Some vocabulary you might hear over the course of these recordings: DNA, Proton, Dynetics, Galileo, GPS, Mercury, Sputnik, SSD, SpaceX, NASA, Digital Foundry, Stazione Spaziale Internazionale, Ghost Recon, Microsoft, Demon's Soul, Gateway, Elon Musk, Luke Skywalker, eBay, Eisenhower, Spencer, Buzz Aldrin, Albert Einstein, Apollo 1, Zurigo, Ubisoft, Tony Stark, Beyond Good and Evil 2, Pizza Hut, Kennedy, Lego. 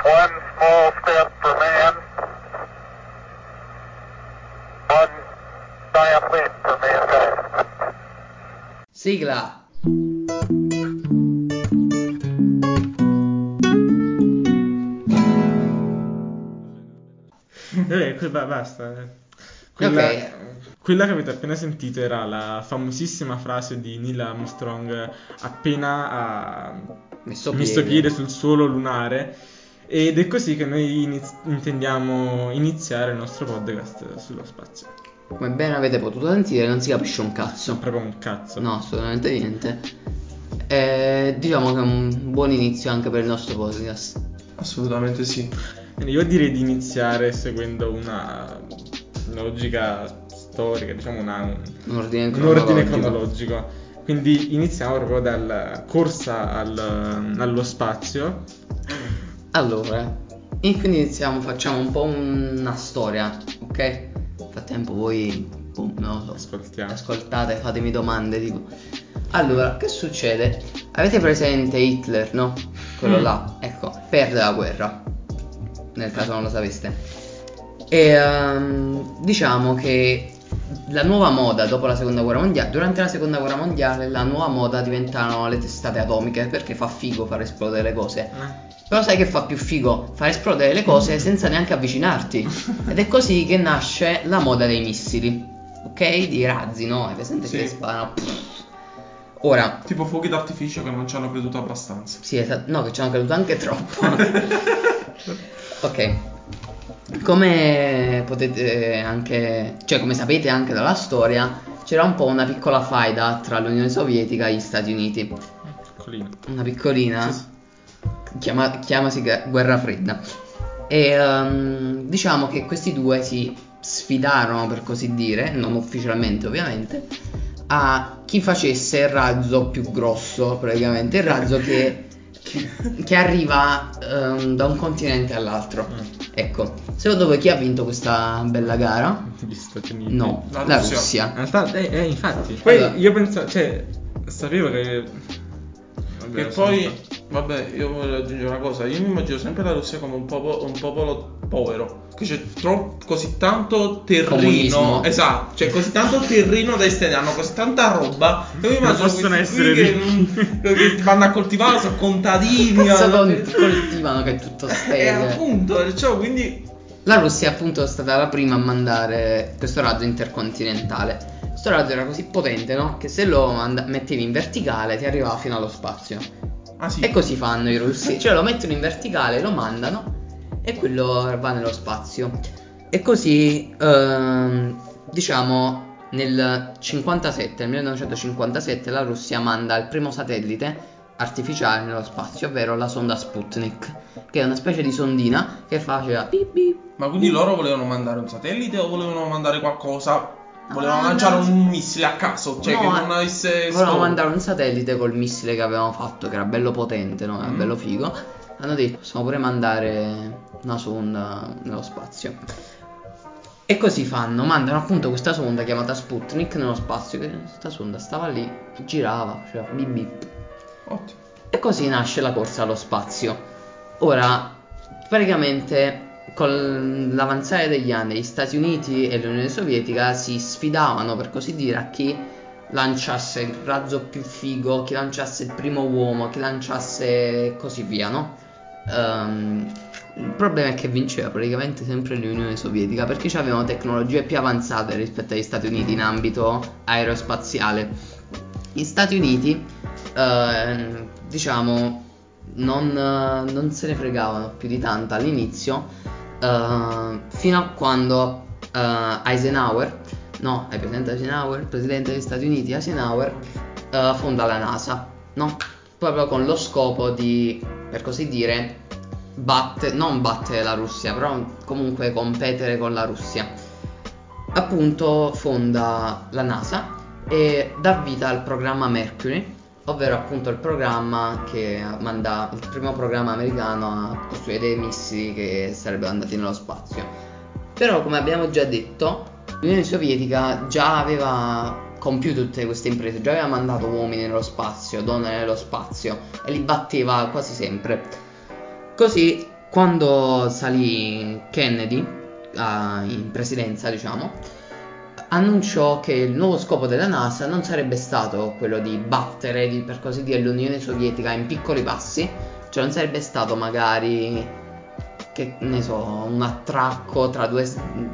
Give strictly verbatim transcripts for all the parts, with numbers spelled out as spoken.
One small step for man, one giant leap for mankind. Sigla. Vabbè, quella basta. Quella, okay. Quella che avete appena sentito era la famosissima frase di Neil Armstrong appena ha messo piede, messo piede sul suolo lunare. Ed è così che noi iniz- intendiamo iniziare il nostro podcast sullo spazio. Come ben avete potuto sentire, non si capisce un cazzo. Non proprio un cazzo. No, assolutamente niente. Eh, diciamo che è un buon inizio anche per il nostro podcast. Assolutamente sì. Io direi di iniziare seguendo una logica storica, diciamo una, un, un ordine cronologico. Un ordine cronologico. Quindi iniziamo proprio dalla corsa al, allo spazio. Allora, e quindi iniziamo, facciamo un po' una storia, ok? Nel frattempo voi, boom, non lo so, ascoltate, fatemi domande, tipo. Allora, che succede? Avete presente Hitler, no? Quello mm. là, ecco, perde la guerra. Nel caso non lo sapeste. E um, diciamo che la nuova moda dopo la seconda guerra mondiale, durante la seconda guerra mondiale la nuova moda diventano le testate atomiche, perché fa figo far esplodere le cose. Però sai che fa più figo? Far esplodere le cose senza neanche avvicinarti. Ed è così che nasce la moda dei missili, ok? Di razzi, no? È presente sì. Che sparano. Ora, tipo fuochi d'artificio che non ci hanno creduto abbastanza. Sì, esatto. No, che ci hanno creduto anche troppo. Ok, come potete anche, cioè come sapete anche dalla storia, c'era un po' una piccola faida tra l'Unione Sovietica e gli Stati Uniti. Piccolina. Una piccolina, sì, sì. Chiama, chiamasi Guerra Fredda. E um, diciamo che questi due si sfidarono, per così dire, non ufficialmente ovviamente, a chi facesse il razzo più grosso, praticamente il razzo che... che arriva um, da un continente all'altro. Mm. Ecco, secondo voi chi ha vinto questa bella gara? Gli Stati Uniti? No, la, la Russia. Russia. In realtà, eh, eh, infatti. Poi allora, io penso, cioè, sapevo che... Vabbè, e poi, sempre. Vabbè, io voglio aggiungere una cosa. Io mi immagino sempre la Russia come un, popo, un popolo povero. Che c'è troppo, così tanto terreno. Comunismo. Esatto, c'è così tanto terreno da estendere, hanno così tanta roba. Io mi immagino possono essere qui che, che vanno a coltivare, sono contadini. Che coltivano, che è tutto stelle. E appunto, perciò quindi... La Russia appunto è stata la prima a mandare questo razzo intercontinentale. Questo razzo era così potente, no? Che se lo manda- mettevi in verticale ti arrivava fino allo spazio. Ah, sì. E così fanno i russi. Cioè lo mettono in verticale, lo mandano e quello va nello spazio. E così, ehm, diciamo, nel cinquantasette, nel millenovecentocinquantasette, la Russia manda il primo satellite artificiale nello spazio, ovvero la sonda Sputnik, che è una specie di sondina che faceva pip pip. Ma quindi loro volevano mandare un satellite o volevano mandare qualcosa? Volevano lanciare un missile a caso, cioè no, che non avesse... Volevano scopo. Mandare un satellite col missile che avevamo fatto, che era bello potente, no? Era mm. bello figo. Hanno detto, possiamo pure mandare una sonda nello spazio. E così fanno, mandano appunto questa sonda chiamata Sputnik nello spazio, che questa sonda stava lì, girava, cioè bip bip. Ottimo. E così nasce la corsa allo spazio. Ora, praticamente... Con l'avanzare degli anni gli Stati Uniti e l'Unione Sovietica si sfidavano, per così dire, a chi lanciasse il razzo più figo, chi lanciasse il primo uomo, chi lanciasse così via, no? Um, il problema è che vinceva praticamente sempre l'Unione Sovietica, perché avevano tecnologie più avanzate rispetto agli Stati Uniti in ambito aerospaziale. Gli Stati Uniti, uh, diciamo... Non, non se ne fregavano più di tanto all'inizio, uh, fino a quando uh, Eisenhower, no, hai presente Eisenhower, presidente degli Stati Uniti, Eisenhower uh, fonda la NASA, no? Proprio con lo scopo di, per così dire, batte, non battere la Russia, però comunque competere con la Russia. Appunto fonda la NASA e dà vita al programma Mercury, ovvero appunto il programma che manda, il primo programma americano a costruire dei missili che sarebbero andati nello spazio. Però, come abbiamo già detto, l'Unione Sovietica già aveva compiuto tutte queste imprese, già aveva mandato uomini nello spazio, donne nello spazio e li batteva quasi sempre. Così Quando salì Kennedy uh, in presidenza, diciamo, annunciò che il nuovo scopo della NASA non sarebbe stato quello di battere, di, per così dire, l'Unione Sovietica in piccoli passi, cioè non sarebbe stato magari, che ne so, un attracco tra due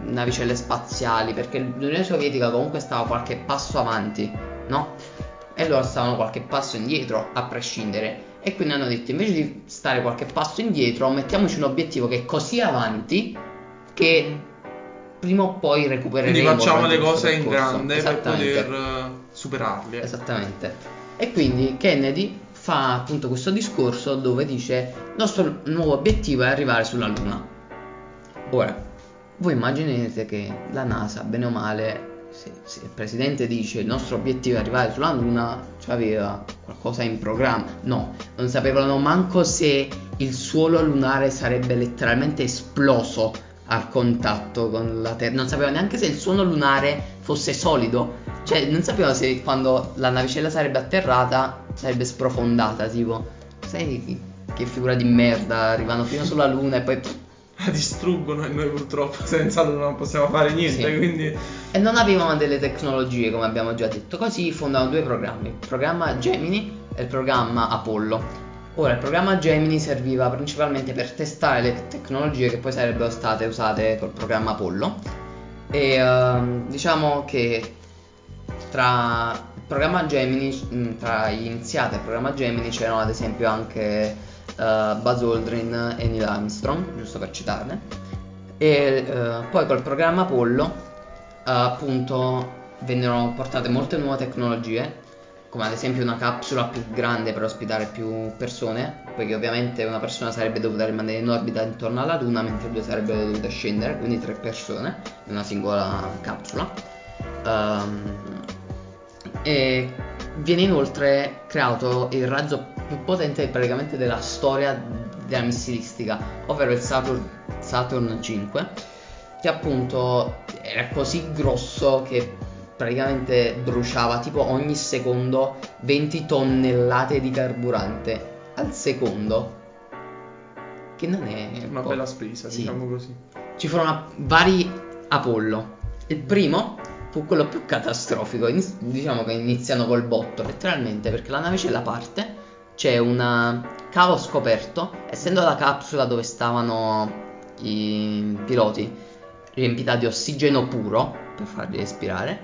navicelle spaziali, perché l'Unione Sovietica comunque stava qualche passo avanti, no? E loro stavano qualche passo indietro, a prescindere. E quindi hanno detto, invece di stare qualche passo indietro, mettiamoci un obiettivo che è così avanti che prima o poi recupereremo. Quindi facciamo le cose in grande per poter superarli. Esattamente. E quindi Kennedy fa appunto questo discorso dove dice: il nostro nuovo obiettivo è arrivare sulla Luna. Ora, voi immaginate che la NASA, bene o male, se, se il presidente dice il nostro obiettivo è arrivare sulla Luna, c'aveva qualcosa in programma. No, non sapevano manco se il suolo lunare sarebbe letteralmente esploso al contatto con la Terra. Non sapevano neanche se il suolo lunare fosse solido. Cioè, non sapevano se quando la navicella sarebbe atterrata sarebbe sprofondata. Tipo, sai che figura di merda, arrivano fino sulla Luna e poi la distruggono, e noi purtroppo senza Luna non possiamo fare niente, sì. Quindi... E non avevano delle tecnologie, come abbiamo già detto. Così fondano due programmi, il programma Gemini e il programma Apollo. Ora, il programma Gemini serviva principalmente per testare le tecnologie che poi sarebbero state usate col programma Apollo. E uh, diciamo che tra il programma Gemini, tra gli iniziati del programma Gemini, c'erano ad esempio anche Uh, Buzz Aldrin e Neil Armstrong, giusto per citarne. E uh, poi col programma Apollo uh, appunto vennero portate molte nuove tecnologie, come ad esempio una capsula più grande per ospitare più persone, perché ovviamente una persona sarebbe dovuta rimanere in orbita intorno alla Luna, mentre due sarebbero dovute scendere, quindi tre persone in una singola capsula. um, e viene inoltre creato il razzo più potente praticamente della storia della missilistica, ovvero il Saturn, Saturn V, che appunto era così grosso che praticamente bruciava tipo ogni secondo venti tonnellate di carburante al secondo, che non è una po- bella spesa, sì. Diciamo così. Ci furono vari Apollo. Il primo fu quello più catastrofico, in- diciamo che iniziano col botto letteralmente, perché la navicella parte, c'è un cavo scoperto, essendo la capsula dove stavano i piloti riempita di ossigeno puro per farli respirare.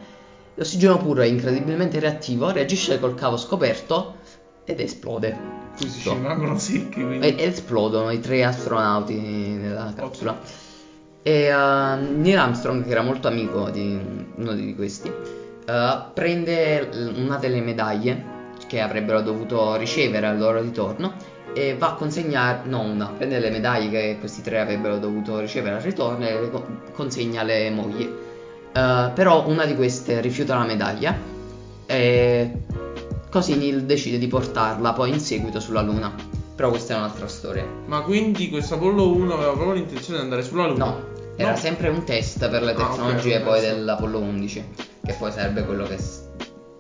L'ossigeno puro è incredibilmente reattivo, reagisce col cavo scoperto ed esplode. Quindi ci rimangono secchi, quindi. Ed esplodono i tre astronauti nella capsula. E uh, Neil Armstrong, che era molto amico di uno di questi, uh, prende una delle medaglie che avrebbero dovuto ricevere al loro ritorno e va a consegnare, no, una, prende le medaglie che questi tre avrebbero dovuto ricevere al ritorno e le consegna alle mogli. Uh, però una di queste rifiuta la medaglia e così Neil decide di portarla poi in seguito sulla Luna. Però questa è un'altra storia. Ma quindi questo Apollo uno aveva proprio l'intenzione di andare sulla Luna? No, era no. sempre un test per le tecnologie, ah, okay, poi dell'Apollo undici, che poi sarebbe quello che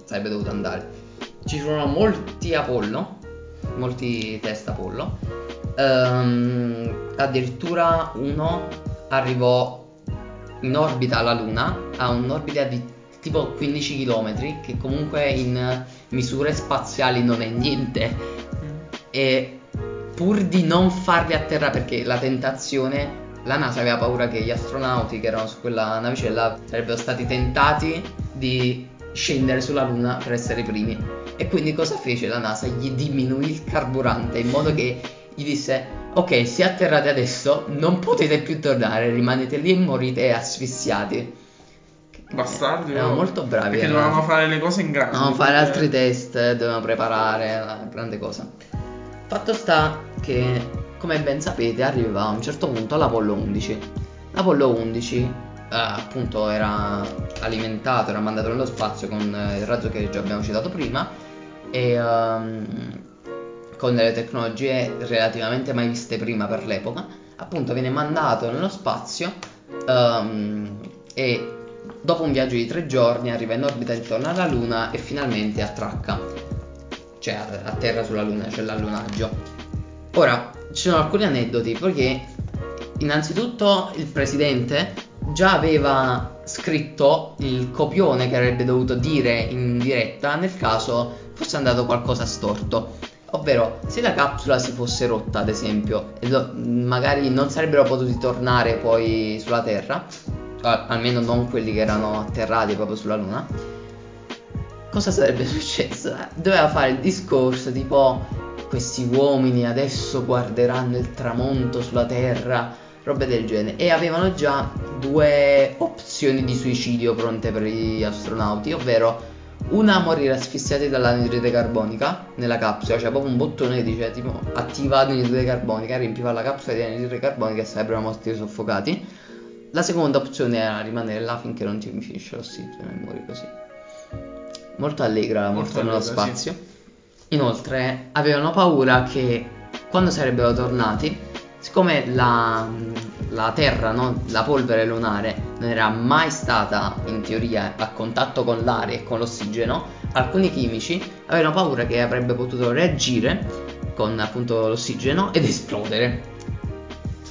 sarebbe dovuto andare. Ci furono molti Apollo, molti test Apollo, um, addirittura uno arrivò in orbita alla Luna, a un'orbita di tipo quindici chilometri, che comunque in misure spaziali non è niente, e pur di non farli atterrare, perché la tentazione, la NASA aveva paura che gli astronauti che erano su quella navicella sarebbero stati tentati di scendere sulla Luna per essere i primi. E quindi cosa fece la NASA? Gli diminuì il carburante, in modo che gli disse: ok, se atterrate adesso non potete più tornare, rimanete lì e morite asfissiati. Bastardi. Erano molto bravi, perché dovevano no? fare le cose in grande, dovevano fare perché... altri test, dovevano preparare la grande cosa. Fatto sta che, come ben sapete, arriva a un certo punto l'Apollo undici. L'Apollo undici Uh, appunto era alimentato, era mandato nello spazio con uh, il razzo che già abbiamo citato prima e um, con delle tecnologie relativamente mai viste prima per l'epoca. Appunto viene mandato nello spazio um, e dopo un viaggio di tre giorni arriva in orbita intorno alla Luna e finalmente attracca, cioè atterra sulla Luna, c'è l'allunaggio. Ora, ci sono alcuni aneddoti, perché innanzitutto il presidente già aveva scritto il copione che avrebbe dovuto dire in diretta nel caso fosse andato qualcosa storto, ovvero se la capsula si fosse rotta ad esempio e lo, magari non sarebbero potuti tornare poi sulla Terra, almeno non quelli che erano atterrati proprio sulla Luna, cosa sarebbe successo? Doveva fare il discorso tipo: questi uomini adesso guarderanno il tramonto sulla Terra, robe del genere. E avevano già due opzioni di suicidio pronte per gli astronauti, ovvero una, morire asfissiati dall'anidride carbonica nella capsula, c'era cioè proprio un bottone che diceva tipo attiva l'anidride carbonica, riempiva la capsula di anidride carbonica e sarebbero morti soffocati. La seconda opzione era rimanere là finché non ti finisce l'ossigeno e muori così. Molto allegra la morte nello spazio. Sì. Inoltre avevano paura che quando sarebbero tornati, siccome la, la terra, no? La polvere lunare non era mai stata in teoria a contatto con l'aria e con l'ossigeno, alcuni chimici avevano paura che avrebbe potuto reagire con appunto l'ossigeno ed esplodere.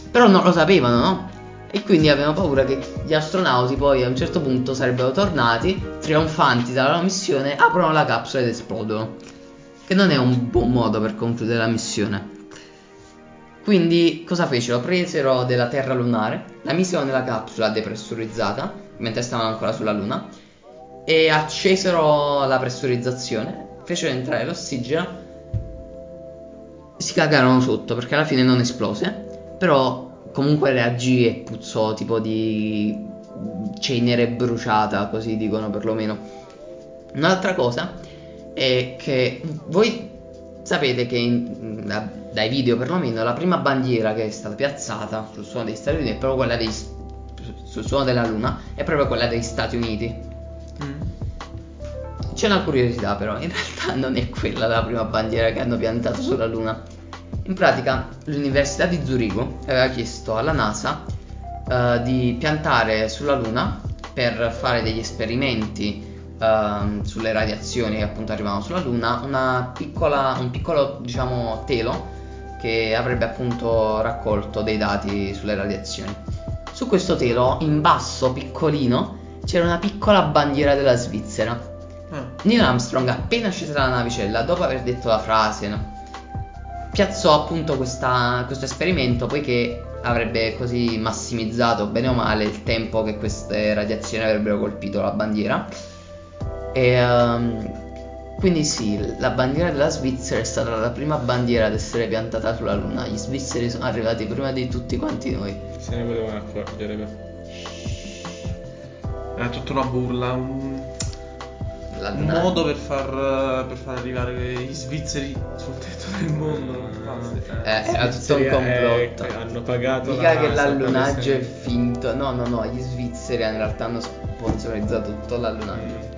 Però non lo sapevano, no? E quindi avevano paura che gli astronauti poi a un certo punto sarebbero tornati trionfanti dalla loro missione, aprono la capsula ed esplodono, che non è un buon modo per concludere la missione. Quindi cosa fecero? Presero della terra lunare, la misero nella capsula depressurizzata mentre stavano ancora sulla Luna e accesero la pressurizzazione, fecero entrare l'ossigeno, si cagarono sotto perché alla fine non esplose, però comunque reagì e puzzò tipo di cenere bruciata, così dicono perlomeno. Un'altra cosa è che voi sapete che in, da, dai video perlomeno la prima bandiera che è stata piazzata sul suono degli Stati Uniti è proprio quella dei, sul suono della Luna è proprio quella degli Stati Uniti. Mm. C'è una curiosità però, in realtà non è quella la prima bandiera che hanno piantato sulla Luna. In pratica l'università di Zurigo aveva chiesto alla NASA uh, di piantare sulla Luna per fare degli esperimenti Uh, sulle radiazioni che appunto arrivavano sulla Luna, una piccola, un piccolo diciamo telo che avrebbe appunto raccolto dei dati sulle radiazioni. Su questo telo in basso piccolino c'era una piccola bandiera della Svizzera. mm. Neil Armstrong, appena scesa dalla navicella, dopo aver detto la frase, no, piazzò appunto questa, questo esperimento, poiché avrebbe così massimizzato bene o male il tempo che queste radiazioni avrebbero colpito la bandiera. E, um, quindi sì, la bandiera della Svizzera è stata la prima bandiera ad essere piantata sulla Luna. Gli svizzeri sono arrivati prima di tutti quanti noi. Se ne potevano accorgere, però. Era tutta una burla, un, un modo per far, per far arrivare gli svizzeri sul tetto del mondo. No, eh, era tutto un complotto. È, hanno pagato. Mica la che l'allunaggio è finto. No, no, no, gli svizzeri in realtà hanno sponsorizzato tutto l'allunaggio. Mm.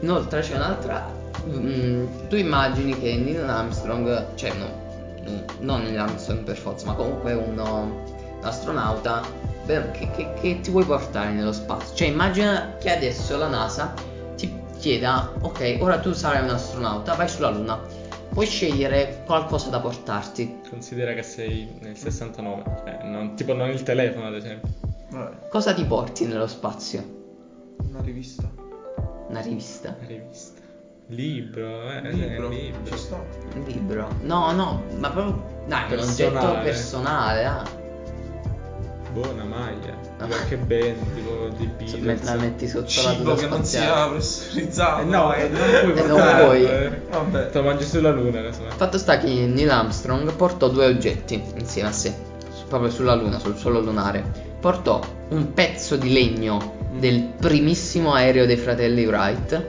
Inoltre c'è un'altra. Mm, tu immagini che Neil Armstrong, cioè no, non Neil Armstrong per forza, ma comunque uno, un astronauta, beh, che, che, che ti vuoi portare nello spazio? Cioè immagina che adesso la NASA ti chieda: ok, ora tu sarai un astronauta, vai sulla Luna, puoi scegliere qualcosa da portarti. Considera che sei nel sessantanove, cioè, non, tipo non il telefono ad esempio. Vabbè. Cosa ti porti nello spazio? Una rivista. Una rivista. Una rivista. Libro, eh. Libro. Eh, libro. Ci sto. Libro. No, no, ma proprio. Dai, personale. Un oggetto personale, ah. Buona maglia. Ah. Che bello, tipo di Beatles. La metti sotto cibo la tua che spaziale. Non sia pressurizzato. Eh, no, eh, non puoi portare. Eh, non puoi. Vabbè. Te lo mangi sulla Luna. Insomma. Fatto sta che Neil Armstrong portò due oggetti insieme a sé, proprio sulla Luna, sul suolo lunare. Portò un pezzo di legno del primissimo aereo dei fratelli Wright,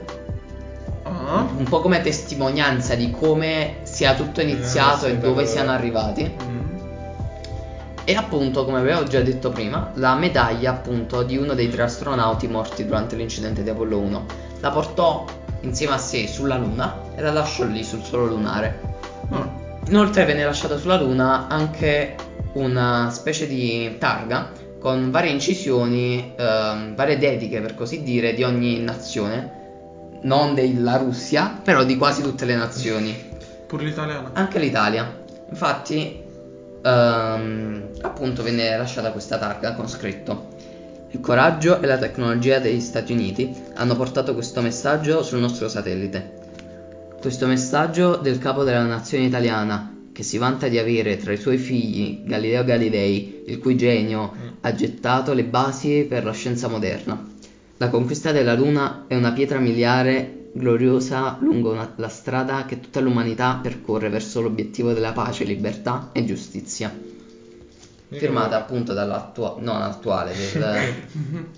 uh-huh. un po' come testimonianza di come sia tutto iniziato eh, e dove siano arrivati, uh-huh. e appunto, come avevo già detto prima, la medaglia appunto di uno dei tre astronauti morti durante l'incidente di Apollo uno. La portò insieme a sé sulla Luna e la lasciò lì sul suolo lunare. uh-huh. Inoltre venne lasciata sulla Luna anche una specie di targa con varie incisioni, ehm, varie dediche per così dire di ogni nazione, non della Russia, però di quasi tutte le nazioni. Pur l'italiana. Anche l'Italia. Infatti um, appunto venne lasciata questa targa con scritto: il coraggio e la tecnologia degli Stati Uniti hanno portato questo messaggio sul nostro satellite. Questo messaggio del capo della nazione italiana, che si vanta di avere tra i suoi figli Galileo Galilei, il cui genio ha gettato le basi per la scienza moderna. La conquista della Luna è una pietra miliare gloriosa lungo una, la strada che tutta l'umanità percorre verso l'obiettivo della pace, libertà e giustizia. Firmata appunto dall'attuale, non attuale, del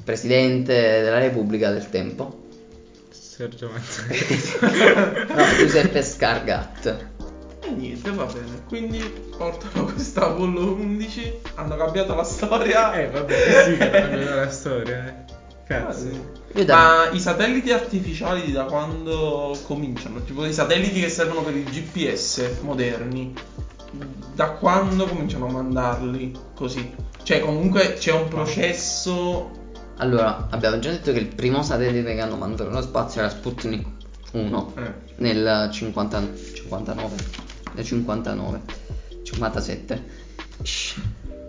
presidente della Repubblica del tempo, Sergio Mattarella. No, Giuseppe Scargat. E niente, va bene, quindi portano questa Apollo undici, hanno cambiato la storia. Eh vabbè, sì, hanno cambiato la storia, eh. Cazzo. Ah, ma i satelliti artificiali da quando cominciano? Tipo i satelliti che servono per il G P S moderni, da quando cominciano a mandarli così? Cioè comunque c'è un processo. Allora, abbiamo già detto che il primo satellite che hanno mandato nello spazio era Sputnik uno, eh. Nel cinquanta, cinquantanove nel cinquantanove cinquantasette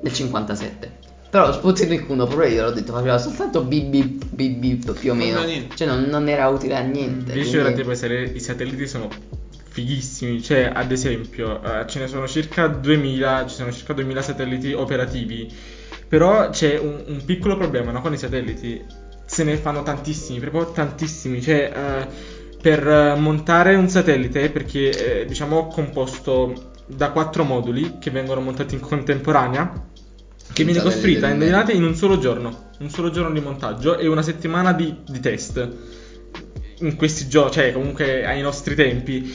nel cinquantasette. Però lo Sputnik uno, proprio io l'ho detto, faceva soltanto bip bip bip bip più o meno, cioè non, non era utile a niente. Invece ora tipo i satelliti sono fighissimi, cioè ad esempio uh, ce ne sono circa duemila, ci sono circa duemila satelliti operativi. Però c'è un, un piccolo problema, no? Con i satelliti se ne fanno tantissimi, proprio tantissimi, cioè uh, per montare un satellite, perché eh, diciamo composto da quattro moduli che vengono montati in contemporanea, che viene costruita, indovinate, in un solo giorno, un solo giorno di montaggio e una settimana di, di test in questi giorni, cioè comunque ai nostri tempi.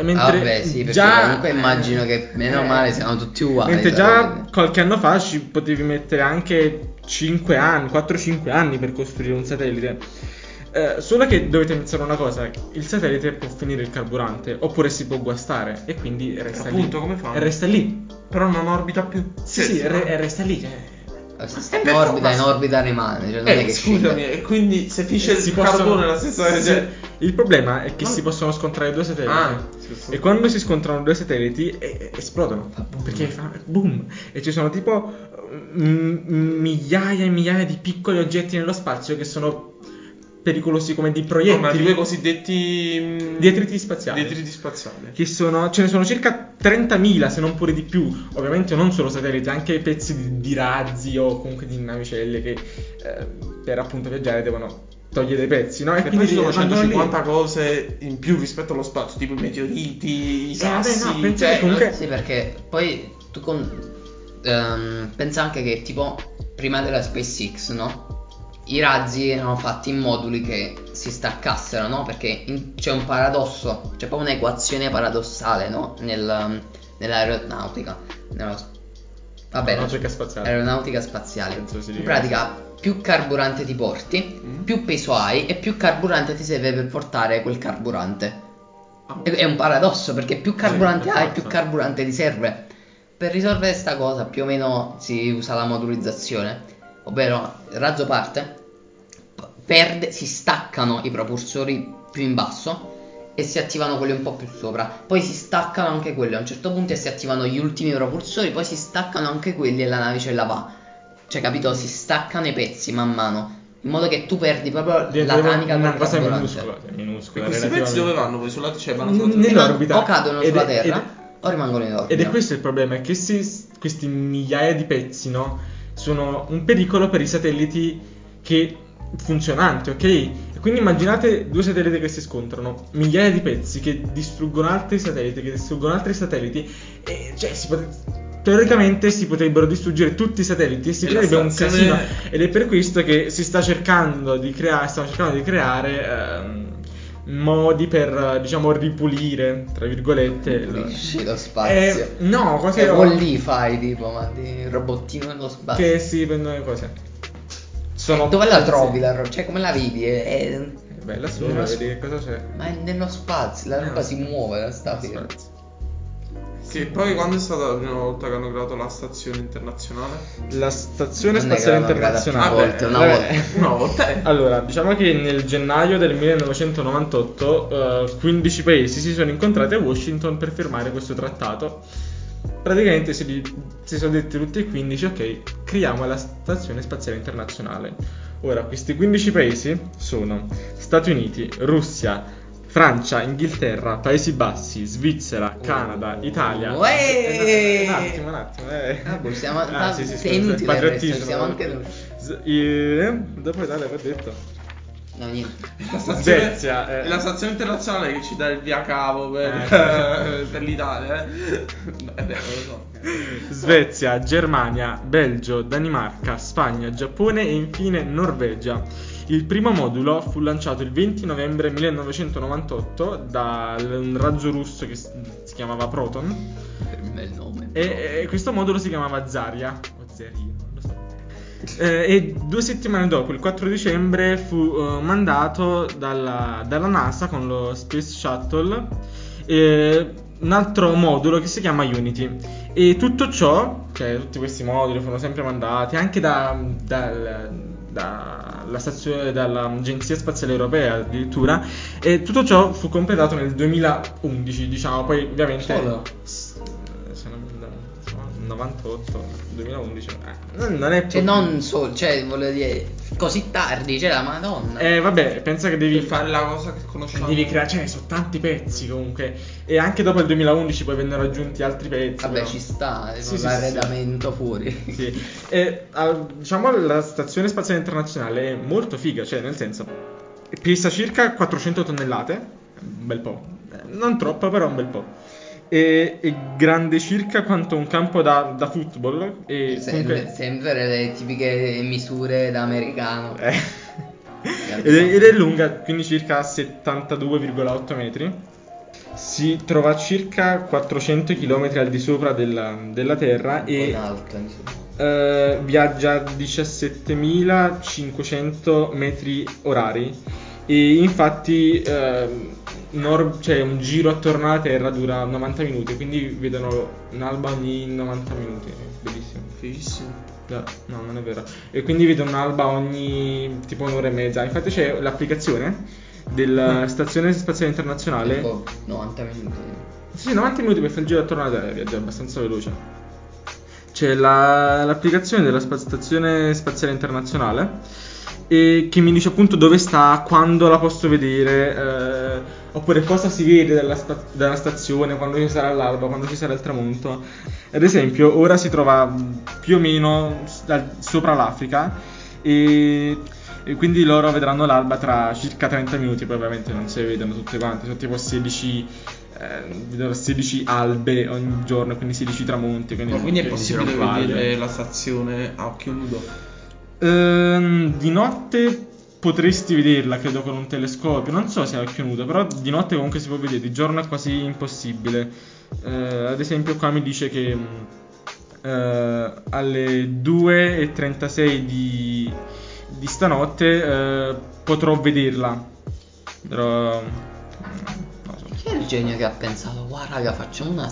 Mentre ah, beh, sì, perché già comunque immagino che meno male siano tutti uguali. Mentre già qualche anno fa ci potevi mettere anche cinque anni, quattro cinque anni per costruire un satellite. Uh, solo che dovete pensare una cosa: il satellite può finire il carburante oppure si può guastare e quindi resta appunto, lì. Come fa? E resta lì. Però non orbita più. Sì, sì, sì, re- no? resta lì. Cioè... Sta in orbita, in orbita rimane. Cioè non eh, è che scusami, e quindi se finisce il possono... carbone la stessa sì, sì. Il problema è che ah. si possono scontrare due satelliti. Ah, sì, e quando si scontrano due satelliti eh, esplodono. Fa boom. Perché fa boom. E ci sono tipo m- migliaia e migliaia di piccoli oggetti nello spazio che sono pericolosi come di proiettili. No, ma di quei cosiddetti detriti spaziali. Detriti spaziali. Che sono, ce ne sono circa trentamila, se non pure di più. Ovviamente non solo satelliti, anche pezzi di, di razzi o comunque di navicelle che eh, per appunto viaggiare devono togliere dei pezzi, no? E, e quindi sono centocinquanta cose in più rispetto allo spazio, tipo i meteoriti, i sassi. Eh, no, penso cioè, che comunque... Sì, perché poi tu con... Um, pensa anche che tipo prima della SpaceX, no? I razzi erano fatti in moduli che si staccassero, no? Perché in, c'è un paradosso, c'è proprio un'equazione paradossale, no? Nel, nell'aeronautica. Nello, vabbè, aeronautica spaziale. Aeronautica spaziale. In pratica, più carburante ti porti, mm. più peso hai e più carburante ti serve per portare quel carburante. Oh. È, è un paradosso, perché più carburante sì, hai, più carburante ti serve. Per risolvere questa cosa più o meno si usa la modulizzazione. Ovvero il razzo parte, perde, si staccano i propulsori più in basso e si attivano quelli un po' più sopra. Poi si staccano anche quelli a un certo punto e si attivano gli ultimi propulsori. Poi si staccano anche quelli e la navicella va. Cioè, capito? Si staccano i pezzi man mano, in modo che tu perdi proprio De- la tanica del carburante. E questi pezzi dove vanno? Poi sulla, cioè, vanno sulla terra. O cadono sulla terra o rimangono in orbita. Ed è questo il problema, è che questi migliaia di pezzi, no? Sono un pericolo per i satelliti che funzionanti, ok? E quindi immaginate due satelliti che si scontrano, migliaia di pezzi che distruggono altri satelliti, che distruggono altri satelliti, e cioè si pot- teoricamente si potrebbero distruggere tutti i satelliti e si creerebbe un casino. Ed è per questo che si sta cercando di creare, stanno cercando di creare ehm, modi per, diciamo, ripulire, tra virgolette, ripulisci lo spazio. Eh, no, cos'è? Che Wall-E fai, tipo, ma di robottino nello spazio. Che si prendono le cose. Sono eh, dove la trovi la roba? Cioè, come la vedi? È, è bella solo, vedi che cosa c'è. Ma è nello spazio, la roba no. si muove, la sta ferma. Che poi quando è stata la prima volta che hanno creato la stazione internazionale? La stazione non spaziale internazionale ah, beh, una volta, una volta eh. Allora, diciamo che nel gennaio del millenovecentonovantotto uh, quindici paesi si sono incontrati a Washington per firmare questo trattato praticamente si, si sono detti tutti e quindici, ok, creiamo la Stazione Spaziale Internazionale. Ora, questi quindici paesi sono Stati Uniti, Russia, Francia, Inghilterra, Paesi Bassi, Svizzera, Canada, Italia. Un attimo, un attimo. Siamo anche noi. Dopo l'Italia, ho detto. No, niente. La stazione, Svezia, eh. la stazione internazionale che ci dà il via cavo per, eh. per l'Italia, eh. È vero, lo so. Svezia, Germania, Belgio, Danimarca, Spagna, Giappone e infine Norvegia. Il primo modulo fu lanciato il venti novembre millenovecentonovantotto da un razzo russo che si chiamava Proton. Bel nome. E, e questo modulo si chiamava Zarya o Zarya. Eh, e due settimane dopo, il quattro dicembre, fu uh, mandato dalla, dalla NASA con lo Space Shuttle eh, un altro modulo che si chiama Unity. E tutto ciò, cioè tutti questi moduli furono sempre mandati anche da, da, da, da la stazione, dall'Agenzia Spaziale Europea addirittura. E tutto ciò fu completato nel duemilaundici, diciamo, poi ovviamente... Solo. novantotto duemilaundici eh, non, non è cioè non solo, cioè voglio dire, così tardi, cioè la Madonna. Eh vabbè, pensa che devi fare la cosa che conosciamo, devi creare, cioè sono tanti pezzi comunque, e anche dopo il duemilaundici poi vennero aggiunti altri pezzi. Vabbè, però ci sta, sì, l'arredamento sì, sì. fuori. Sì. E, diciamo, la Stazione Spaziale Internazionale è molto figa, cioè nel senso pesa circa quattrocento tonnellate, un bel po', non troppo però un bel po'. È, è grande circa quanto un campo da, da football e sempre, comunque... sempre le tipiche misure da americano eh. ed, è, ed è lunga quindi circa settantadue virgola otto metri. Si trova a circa quattrocento chilometri al di sopra della, della Terra e alto, eh, viaggia a diciassette mila cinquecento metri orari e infatti eh, Nord, cioè un giro attorno alla Terra dura novanta minuti, quindi vedono un'alba ogni novanta minuti. Bellissimo. Fighissimo. No, no, non è vero. E quindi vedono un'alba ogni tipo un'ora e mezza. Infatti c'è l'applicazione della Stazione Spaziale Internazionale. Tipo novanta minuti. Sì, novanta minuti per fare il giro attorno alla Terra, viaggia abbastanza veloce. C'è la, l'applicazione della Sp- Stazione Spaziale Internazionale. E che mi dice appunto dove sta, quando la posso vedere, eh, oppure cosa si vede dalla, sta- dalla stazione, quando ci sarà l'alba, quando ci sarà il tramonto. Ad esempio ora si trova più o meno da- sopra l'Africa e-, e quindi loro vedranno l'alba tra circa trenta minuti. Poi ovviamente non si vedono tutte quante, sono tipo sedici albe ogni giorno, quindi sedici tramonti. Quindi, ma quindi è possibile vedere la stazione a occhio nudo? Um, di notte potresti vederla, credo, con un telescopio. Non so se è occhio nudo, però di notte comunque si può vedere. Di giorno è quasi impossibile. uh, Ad esempio qua mi dice che uh, alle due e trentasei di, di stanotte uh, potrò vederla. Però non so. Chi è il genio che ha pensato, guarda raga, facciamo una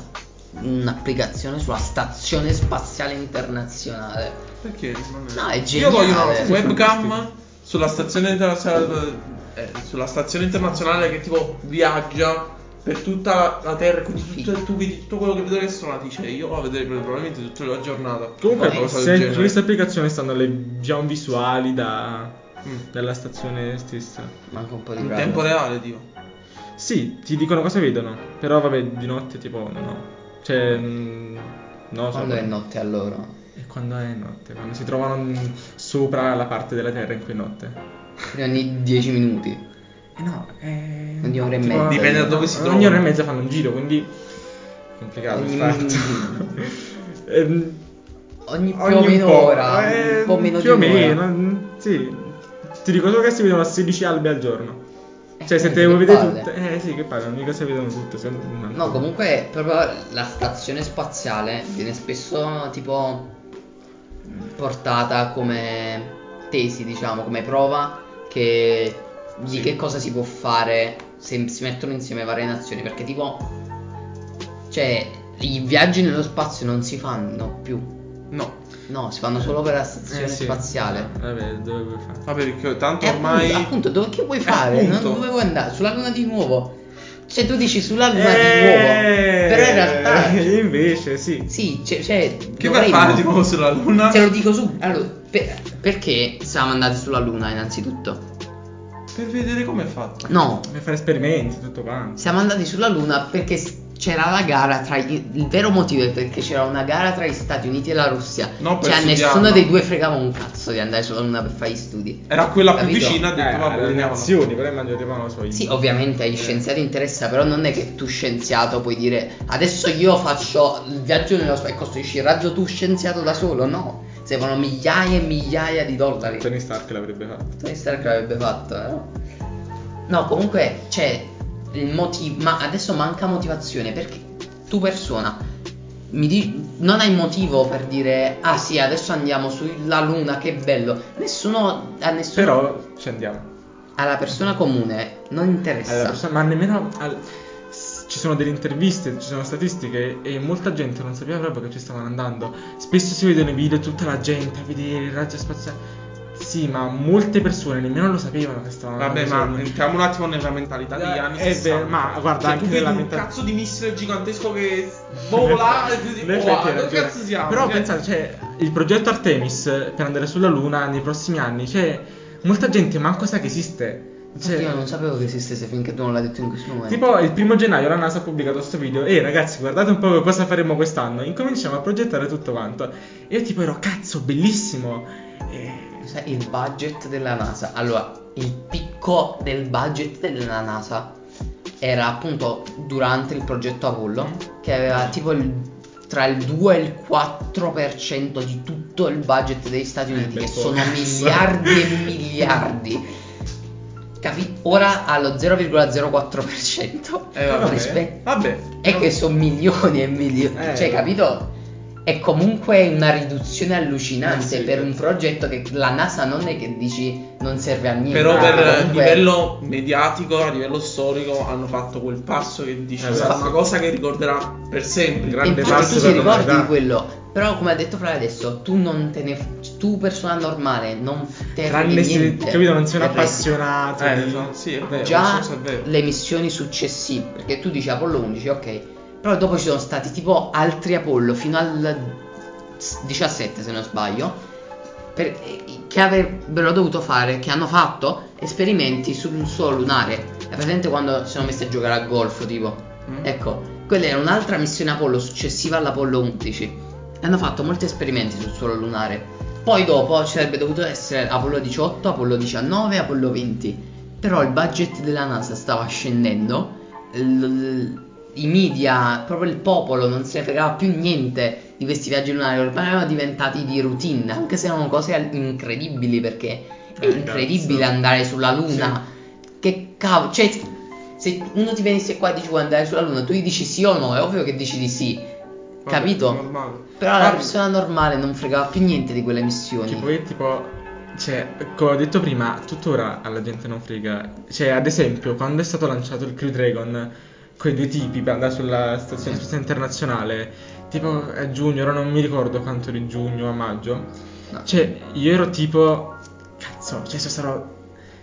un'applicazione sulla Stazione Spaziale Internazionale? Perché? È... No, è geniale. Io voglio una webcam sulla stazione internazionale, eh, sulla stazione internazionale che tipo viaggia per tutta la Terra, quindi tutto, tu vedi tutto quello che vedo che sono nati, cioè io vado a vedere probabilmente tutta la giornata. Comunque eh, se in questa applicazione stanno le jam visuali da, mm. dalla stazione stessa. Manca un po' di in grado. Tempo reale, tipo. Sì, ti dicono cosa vedono, però vabbè, di notte tipo no. Cioè, no, quando sopra. È notte allora? E quando è notte? Quando si trovano sopra la parte della Terra in cui è notte? Ogni dieci minuti. Eh no, eh... ogni ora e tipo, mezza. Dipende da dove si trovano. Ogni ora e mezza fanno un giro, quindi... Complicato ogni... il fatto. ehm... Ogni più ogni o meno po', ora, eh, un po' meno più di Più o meno, sì. Ti dico solo che si vedono sedici albe al giorno. Cioè, se te vuoi vedere tutte, eh sì, che palle, non mica si vedono tutte. Se... No, comunque, proprio la stazione spaziale viene spesso tipo portata come tesi, diciamo, come prova che di sì. che cosa si può fare se si mettono insieme varie nazioni. Perché, tipo, cioè, i viaggi nello spazio non si fanno più. No. No, si fanno solo per la stazione eh sì. spaziale. Vabbè, dove vuoi fare? Vabbè, perché tanto ormai. Appunto, appunto dove che vuoi fare? Non, dove vuoi andare? Sulla Luna di nuovo. Cioè tu dici sulla luna eh, di nuovo, però in realtà invece sì. Sì, cioè, cioè che vai a fare di nuovo sulla luna? Te lo dico subito. Allora, per, perché siamo andati sulla luna innanzitutto? Per vedere come è fatto. No, per fare esperimenti, tutto quanto. Siamo andati sulla luna perché c'era la gara tra gli... il vero motivo è perché c'era una gara tra gli Stati Uniti e la Russia. No, cioè studiamo. Nessuno dei due fregava un cazzo di andare sulla luna per fare gli studi. Era quella, capito? Più vicina, ha detto eh, vabbè, le nazioni, però mangiavano so io. Sì, ovviamente agli eh. scienziati interessa, però non è che tu scienziato puoi dire adesso io faccio il viaggio nello spazio e costruisci il raggio tu scienziato da solo, no? Servono migliaia e migliaia di dollari. Tony Stark l'avrebbe fatto. Tony Stark l'avrebbe fatto, eh? No, comunque c'è il motivo, ma adesso manca motivazione, perché tu persona mi di- non hai motivo per dire ah sì, adesso andiamo sulla luna, che bello. Nessuno a nessuno però ci andiamo. Alla persona comune non interessa. Alla persona, ma nemmeno al... Ci sono delle interviste, ci sono statistiche e molta gente non sapeva proprio che ci stavano andando. Spesso si vedono i video tutta la gente a vedere il raggio spaziale. Sì, ma molte persone nemmeno lo sapevano che stavano Vabbè, andando. Vabbè, ma entriamo un attimo nella mentalità degli anni sessanta. Vero, ma guarda, cioè, anche tu vedi un mentalità... cazzo di missile gigantesco che vola e tu dici, oh, dove cazzo siamo? Però cioè... pensate, cioè, il progetto Artemis per andare sulla Luna nei prossimi anni, cioè, molta gente manco sa che esiste. Cioè, io non sapevo che esistesse finché tu non l'hai detto in questo momento. Tipo il primo gennaio la NASA ha pubblicato questo video. E ragazzi, guardate un po' cosa faremo quest'anno. Incominciamo a progettare tutto quanto. E io tipo ero cazzo bellissimo e... sai, il budget della NASA. Allora, il picco del budget della NASA era appunto durante il progetto Apollo, che aveva tipo il, tra il due e il quattro per cento di tutto il budget degli Stati Uniti, eh, che sono miliardi e miliardi. Ora allo zero virgola zero quattro per cento eh, vabbè, rispe- vabbè, e però... che sono milioni e milioni, eh, cioè capito? È comunque una riduzione allucinante, eh, sì, per un progetto che la NASA non è che dici non serve a niente. Però per comunque... livello mediatico, a livello storico hanno fatto quel passo che dici eh, esatto. Una cosa che ricorderà per sempre. Grande passo, tu ti ricordi di quello. Però come ha detto Fra adesso, tu non te ne tu persona normale non te ne niente, capito, non sei un appassionato eh, di... so, sì, è vero, già so le missioni successive, perché tu dici Apollo undici, ok, però dopo ci sono stati tipo altri Apollo fino al diciassette se non sbaglio, per, che avrebbero dovuto fare, che hanno fatto esperimenti sul suolo lunare. È presente quando si sono messi a giocare a golf, tipo mm. ecco, quella era un'altra missione Apollo successiva all'Apollo undici. Hanno fatto molti esperimenti sul suolo lunare. Poi dopo ci sarebbe dovuto essere Apollo diciotto, Apollo diciannove, Apollo venti. Però il budget della NASA stava scendendo, l- i media, proprio il popolo non se ne fregava più niente di questi viaggi lunari. Ormai erano diventati di routine, anche se erano cose al- incredibili, perché è incredibile cazzo. Andare sulla luna, sì. Che cavolo, cioè se uno ti venisse qua e dici vuoi andare sulla luna, tu gli dici sì o no, è ovvio che dici di sì. Capito? Normale. Però la persona normale non fregava più niente di quelle missioni. Tipo che tipo, cioè, come ho detto prima, tuttora alla gente non frega. Cioè, ad esempio, quando è stato lanciato il Crew Dragon, quei due tipi per andare sulla Stazione Spaziale Internazionale, tipo a giugno, ora non mi ricordo quanto di giugno, a maggio. No. Cioè, io ero tipo, cazzo, cioè se sarò...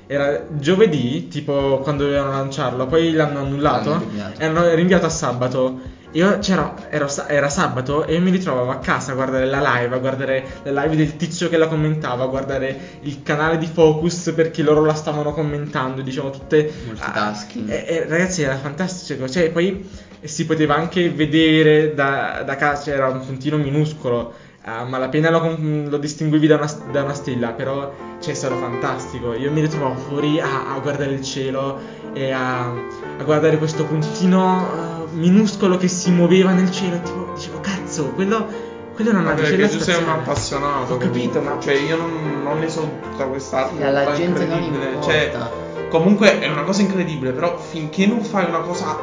Era giovedì, tipo quando dovevano lanciarlo, poi l'hanno annullato, l'hanno rinviato. E hanno rinviato a sabato. Io c'era, ero, era sabato e io mi ritrovavo a casa a guardare la live, a guardare la live del tizio che la commentava, a guardare il canale di Focus perché loro la stavano commentando, diciamo tutte... Multitasking. Ah, e, e, ragazzi, era fantastico, cioè poi si poteva anche vedere da, da casa, cioè, era un puntino minuscolo, ah, ma la pena lo, lo distinguivi da una, da una stella, però cioè, è stato fantastico, io mi ritrovavo fuori a, a guardare il cielo e a, a guardare questo puntino... Uh, minuscolo che si muoveva nel cielo, tipo dicevo cazzo, quello quello non ha visto, perché tu sei un appassionato, ho capito, comunque. Ma cioè io non, non ne so tutta questa sì, la gente incredibile, non cioè comunque è una cosa incredibile, però finché non fai una cosa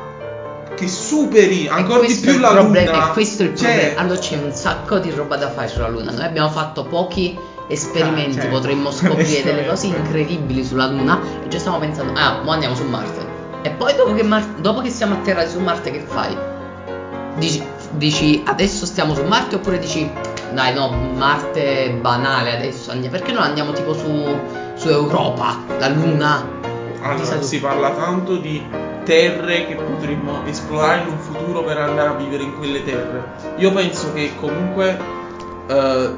che superi ancora di più la problema, luna, e questo è il cioè... problema. Allora c'è un sacco di roba da fare sulla luna, noi abbiamo fatto pochi esperimenti, ah, cioè, potremmo scoprire delle cose incredibili sulla luna e già stiamo pensando ah mo andiamo su Marte. E poi dopo che, Mar- dopo che siamo atterrati su Marte che fai? Dici, dici adesso stiamo su Marte oppure dici dai no, Marte è banale adesso, andiamo, perché non andiamo tipo su, su Europa, la Luna? Allora si parla tanto di terre che potremmo esplorare in un futuro per andare a vivere in quelle terre. Io penso che comunque eh,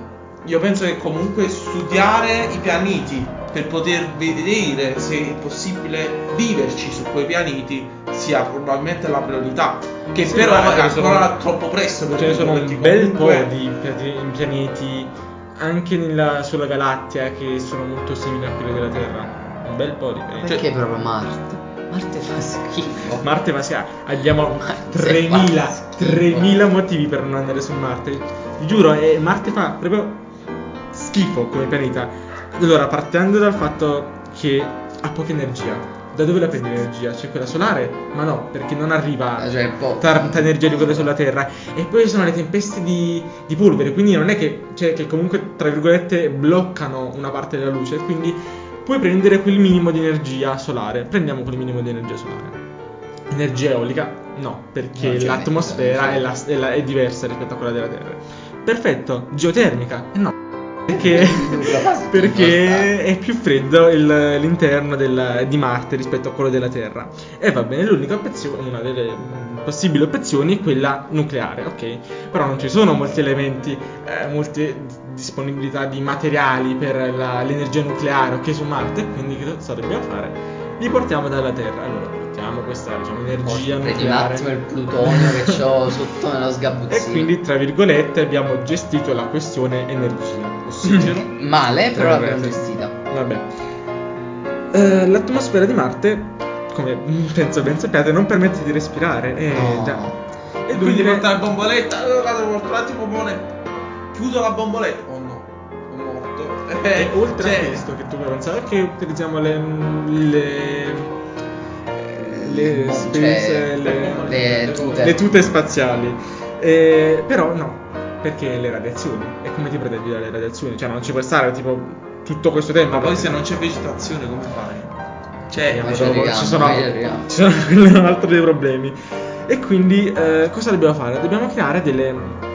io penso che comunque studiare i pianeti per poter vedere se è possibile viverci su quei pianeti sia probabilmente la priorità, che sì, però è ancora troppo presto, perché ce ne sono un bel comunque... po' di pianeti anche nella sola galattia che sono molto simili a quelli della Terra, un bel po' di pianeti. Perché cioè... proprio Marte? Marte fa schifo. Marte fa schifo. Abbiamo tremila motivi per non andare su Marte. Vi giuro, eh, Marte fa proprio schifo come pianeta. Allora, partendo dal fatto che ha poca energia. Da dove la prendi l'energia? C'è quella solare? Ma no, perché non arriva cioè, tanta energia di quella sulla Terra. E poi ci sono le tempeste di, di polvere, quindi non è che, cioè, che comunque, tra virgolette, bloccano una parte della luce, quindi puoi prendere quel minimo di energia solare. Prendiamo quel minimo di energia solare. Energia eolica? No, perché no, l'atmosfera è, la, è, la, è diversa rispetto a quella della Terra. Perfetto, geotermica? No, perché, perché è più freddo il, l'interno del, di Marte rispetto a quello della Terra. E va bene, l'unica opzione, una delle possibili opzioni è quella nucleare, ok? Però non ci sono molti elementi, eh, molte disponibilità di materiali per la, l'energia nucleare, ok, su Marte, quindi che cosa dobbiamo fare? Li portiamo dalla Terra. Allora portiamo questa, diciamo, energia oh, nucleare, un attimo il plutonio che c'ho sotto nello sgabuzzino. E quindi, tra virgolette, abbiamo gestito la questione energia. Ossigeno. Male, però l'abbiamo gestita. Vabbè. Uh, l'atmosfera di Marte, come penso ben sappiate, non permette di respirare. E no. già. E quindi porta la bomboletta, allora devo portare il bombone. Chiudo la bomboletta. Oh no, sono morto. E eh, oltre cioè... a questo, che tu puoi pensare che utilizziamo le le le, no, space, cioè, le, le, le, tute. le tute spaziali. Eh, però no, perché le radiazioni. E come ti proteggi dalle radiazioni? Cioè non ci puoi stare tipo tutto questo tempo. Ma poi se non c'è vegetazione come fai? Cioè, ma dopo, ci sono ci sono altri dei problemi. E quindi eh, cosa dobbiamo fare? Dobbiamo creare delle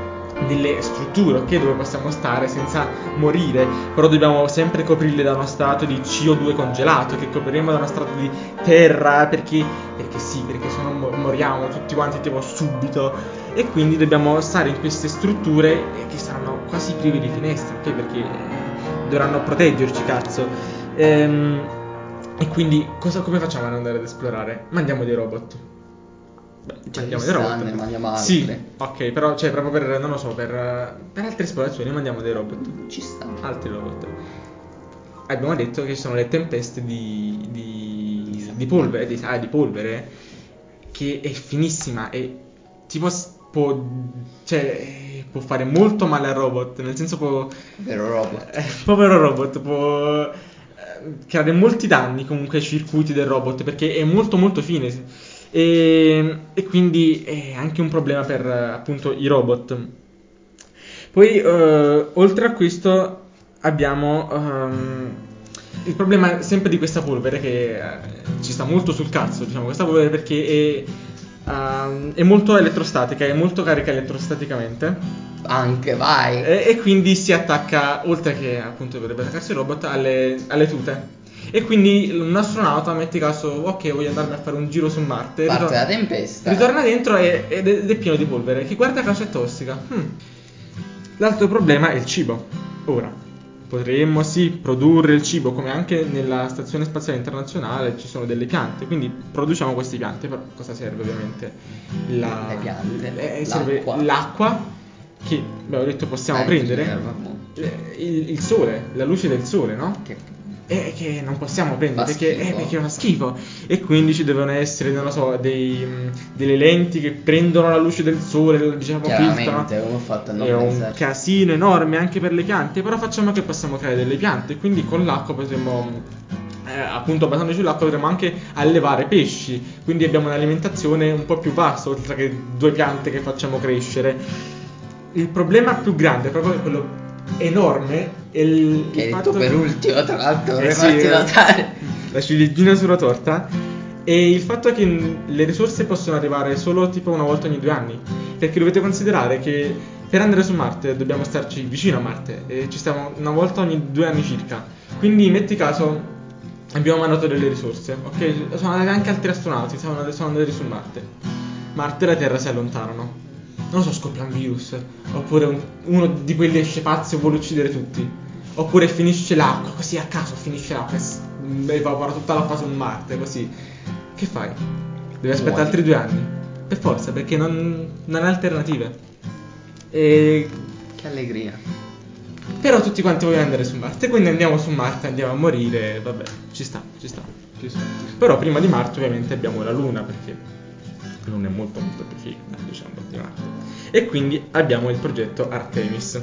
delle strutture, ok, dove possiamo stare senza morire, però dobbiamo sempre coprirle da uno strato di C O due congelato, che copriremo da uno strato di terra, perché, perché sì, perché se no moriamo tutti quanti tipo subito, e quindi dobbiamo stare in queste strutture che saranno quasi prive di finestre, ok, perché dovranno proteggerci, cazzo. Ehm, e quindi cosa, come facciamo ad andare ad esplorare? Mandiamo dei robot. Beh, mandiamo dei robot. Mandiamo sì, ok, però cioè proprio per, non lo so, per, per altre esplorazioni mandiamo dei robot. Ci stanno. Altri robot. Abbiamo detto che ci sono le tempeste di, di, di polvere, di, ah, di polvere, che è finissima e tipo può, cioè, può fare molto male al robot, nel senso può... Povero robot. Eh, povero robot, può creare molti danni comunque ai circuiti del robot, perché è molto molto fine. E, e quindi è anche un problema per appunto i robot. Poi eh, oltre a questo abbiamo um, il problema sempre di questa polvere che eh, ci sta molto sul cazzo, diciamo, questa polvere, perché è, uh, è molto elettrostatica, è molto carica elettrostaticamente. Anche vai. E, e quindi si attacca, oltre che appunto dovrebbe attaccarsi il robot, alle, alle tute. E quindi un astronauta, metti caso, ok, voglio andarmi a fare un giro su Marte, parte ritorna, la tempesta, ritorna dentro e, ed, è, ed è pieno di polvere, che guarda caso è tossica. hmm. L'altro problema è il cibo. Ora, potremmo sì produrre il cibo, come anche nella Stazione Spaziale Internazionale ci sono delle piante, quindi produciamo queste piante, però cosa serve ovviamente? La, le piante, eh, serve l'acqua, l'acqua che, beh, ho detto, possiamo eh, prendere il, il sole, la luce del sole, no? Che E che non possiamo prendere perché, eh, perché fa schifo. E quindi ci devono essere, non lo so, dei, delle lenti che prendono la luce del sole, diciamo, chiaramente, come ho fatto a non pensare. È un casino enorme anche per le piante. Però facciamo che possiamo creare delle piante, quindi con l'acqua potremmo, eh, appunto basandoci sull'acqua, potremmo anche allevare pesci. Quindi abbiamo un'alimentazione un po' più vasta, oltre che due piante che facciamo crescere. Il problema più grande è proprio quello enorme, il, che il fatto per che... ultimo, tra l'altro, eh sì, eh, la ciliegina sulla torta, e il fatto che le risorse possono arrivare solo tipo una volta ogni due anni, perché dovete considerare che per andare su Marte dobbiamo starci vicino a Marte e ci stiamo una volta ogni due anni circa, quindi metti caso abbiamo mandato delle risorse, ok? Sono andati anche altri astronauti, sono andati su Marte. Marte e la Terra si allontanano. Non so, scoppia un virus, oppure un, uno di quelli esce pazzo e vuole uccidere tutti, oppure finisce l'acqua, così a caso finisce l'acqua e evapora tutta l'acqua su Marte, così. Che fai? Devi aspettare altri due anni, per forza, perché non, non hai alternative. E... che allegria. Però tutti quanti vogliono andare su Marte, quindi andiamo su Marte, andiamo a morire, vabbè, ci sta, ci sta, ci sta. Però prima di Marte ovviamente abbiamo la Luna, perché... non è molto molto più figa, diciamo, di Marte. E quindi abbiamo il progetto Artemis,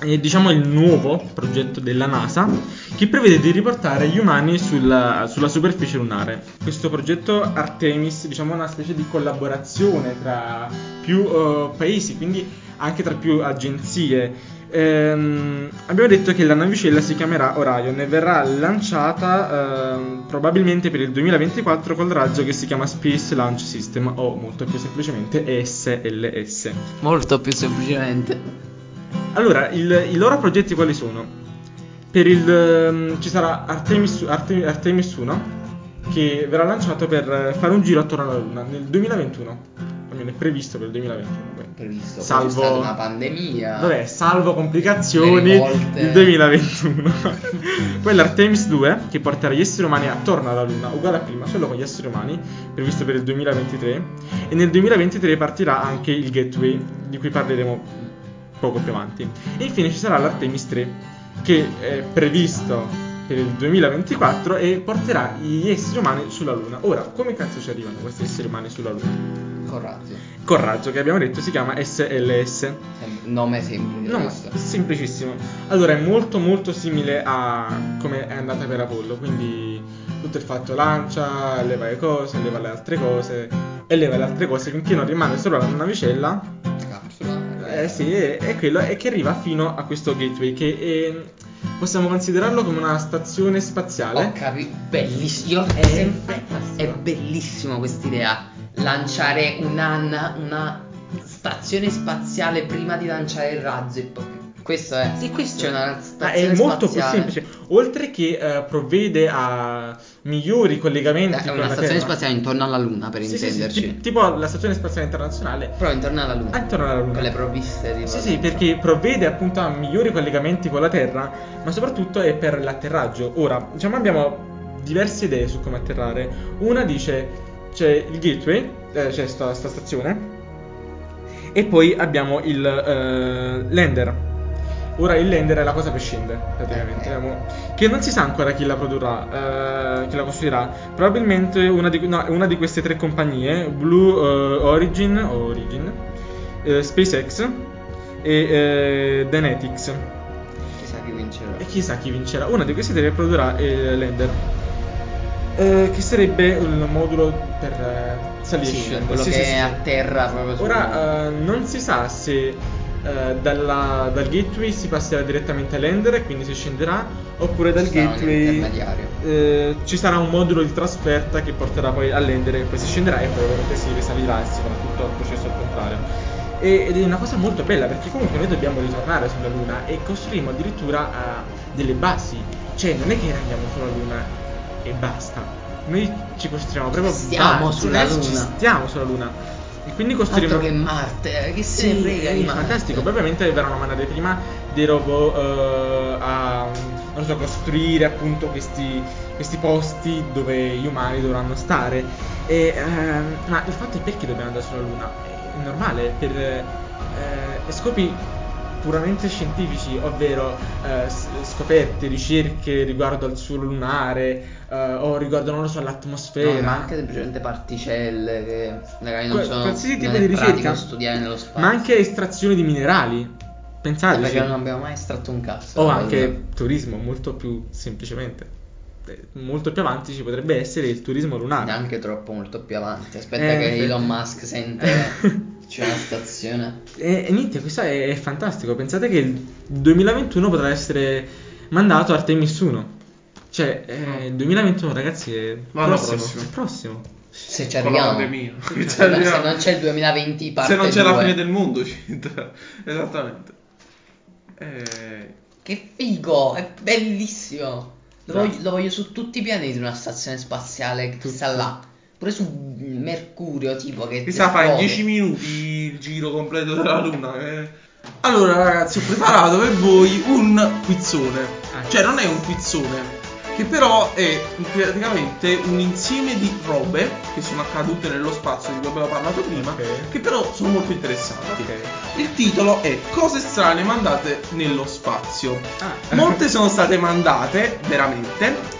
e, diciamo, il nuovo progetto della NASA, che prevede di riportare gli umani sulla, sulla superficie lunare. Questo progetto Artemis, diciamo, è una specie di collaborazione tra più uh, paesi, quindi anche tra più agenzie. Ehm, abbiamo detto che la navicella si chiamerà Orion e verrà lanciata ehm, probabilmente per il duemilaventiquattro col razzo che si chiama Space Launch System, o molto più semplicemente S L S. Molto più semplicemente. Allora, il, i loro progetti quali sono? Per il ehm, ci sarà Artemis, Arte, Artemis uno, che verrà lanciato per fare un giro attorno alla Luna nel duemilaventuno. Almeno è previsto per il duemilaventuno. Previsto, salvo, c'è stata una pandemia. Vabbè, salvo complicazioni, il duemilaventuno. Poi l'Artemis due, che porterà gli esseri umani attorno alla Luna, uguale a prima, solo con gli esseri umani, previsto per il duemilaventitré. E nel duemilaventitré partirà anche il Gateway, di cui parleremo poco più avanti. E infine ci sarà l'Artemis tre, che è previsto per il duemilaventiquattro e porterà gli esseri umani sulla Luna. Ora, come cazzo ci arrivano questi esseri umani sulla Luna? Coraggio. Coraggio, che abbiamo detto si chiama S L S. Nome semplice. No, semplicissimo. Allora è molto molto simile a come è andata per Apollo, quindi tutto il fatto lancia, leva le cose, leva le altre cose, e leva le altre cose finché non rimane solo la navicella. Capsula. Eh sì, è, è quello, e che arriva fino a questo Gateway, che è... possiamo considerarlo come una stazione spaziale. Ho capito, bellissimo. È, sempre... è bellissima questa idea. Lanciare una, una stazione spaziale prima di lanciare il razzo. Questo è. Sì, questo cioè una stazione ah, è molto spaziale. Più semplice. Oltre che uh, provvede a migliori collegamenti. È eh, una con stazione spaziale intorno alla Luna, per sì, intenderci. Sì, sì, tipo la Stazione Spaziale Internazionale. Però intorno alla Luna. Intorno alla Luna. Con le provviste di. Sì, sì, perché provvede appunto a migliori collegamenti con la Terra, ma soprattutto è per l'atterraggio. Ora, diciamo, abbiamo diverse idee su come atterrare. Una dice. C'è il Gateway, eh, c'è sta, sta stazione, e poi abbiamo il uh, Lander. Ora il Lander è la cosa per scendere, praticamente, okay. Che non si sa ancora chi la produrrà, uh, chi la costruirà. Probabilmente una di, no, una di queste tre compagnie, Blue uh, Origin, Origin uh, SpaceX e uh, Dynetics. Chissà chi vincerà. E chissà chi vincerà. Una di queste tre produrrà il Lander. Eh, che sarebbe il modulo per eh, salire, sì, per quello sì, che sì, è sì. A terra proprio. Ora eh, non si sa se eh, dalla, dal Gateway si passerà direttamente a Lander e quindi si scenderà, oppure dal Gateway eh, ci sarà un modulo di trasferta che porterà poi a Lander e poi si scenderà e poi si risalirà e si farà tutto il processo al contrario. E, ed è una cosa molto bella, perché comunque noi dobbiamo ritornare sulla Luna e costruiremo addirittura eh, delle basi, cioè non è che andiamo sulla Luna e basta, noi ci costruiamo proprio stiamo sulla Luna. Ci stiamo sulla Luna e quindi costruiremo altro che Marte, che se ne frega di Marte. Fantastico, poi ovviamente verranno mandati prima dei robot uh, a non so, costruire appunto questi, questi posti dove gli umani dovranno stare e, uh, ma il fatto è, perché dobbiamo andare sulla Luna? È normale, per uh, scopi puramente scientifici, ovvero eh, scoperte, ricerche riguardo al suolo lunare eh, o riguardo, non lo so, all'atmosfera, no, ma anche semplicemente particelle che magari non Qu- sono qualsiasi tipo di ricerca, studiare nello spazio, ma anche estrazione di minerali, pensate, perché non abbiamo mai estratto un cazzo, o anche dire. Turismo, molto più semplicemente, molto più avanti ci potrebbe essere il turismo lunare, neanche troppo, molto più avanti, aspetta eh, che eh. Elon Musk sente c'è una stazione. E, e niente, questo è, è fantastico. Pensate che il duemilaventuno potrà essere mandato Artemis uno. Cioè, eh, il duemilaventuno, ragazzi, è prossimo, prossimo. È prossimo. Se ci arriviamo. Se, se non c'è il duemilaventi parte. Se non c'è due. La fine del mondo. Esattamente. Eh... Che figo, è bellissimo. Lo, no. voglio, lo voglio su tutti i pianeti una stazione spaziale che sta là. Pure su Mercurio, tipo che. Che sa, fa in dieci minuti il giro completo della Luna. Eh. Allora, ragazzi, ho preparato per voi un quizzone. Ah. Cioè, non è un quizzone, che però è praticamente un insieme di robe che sono accadute nello spazio di cui abbiamo parlato prima, okay, che però sono molto interessanti. Okay. Il titolo è Cose strane mandate nello spazio. Ah. Molte sono state mandate, veramente,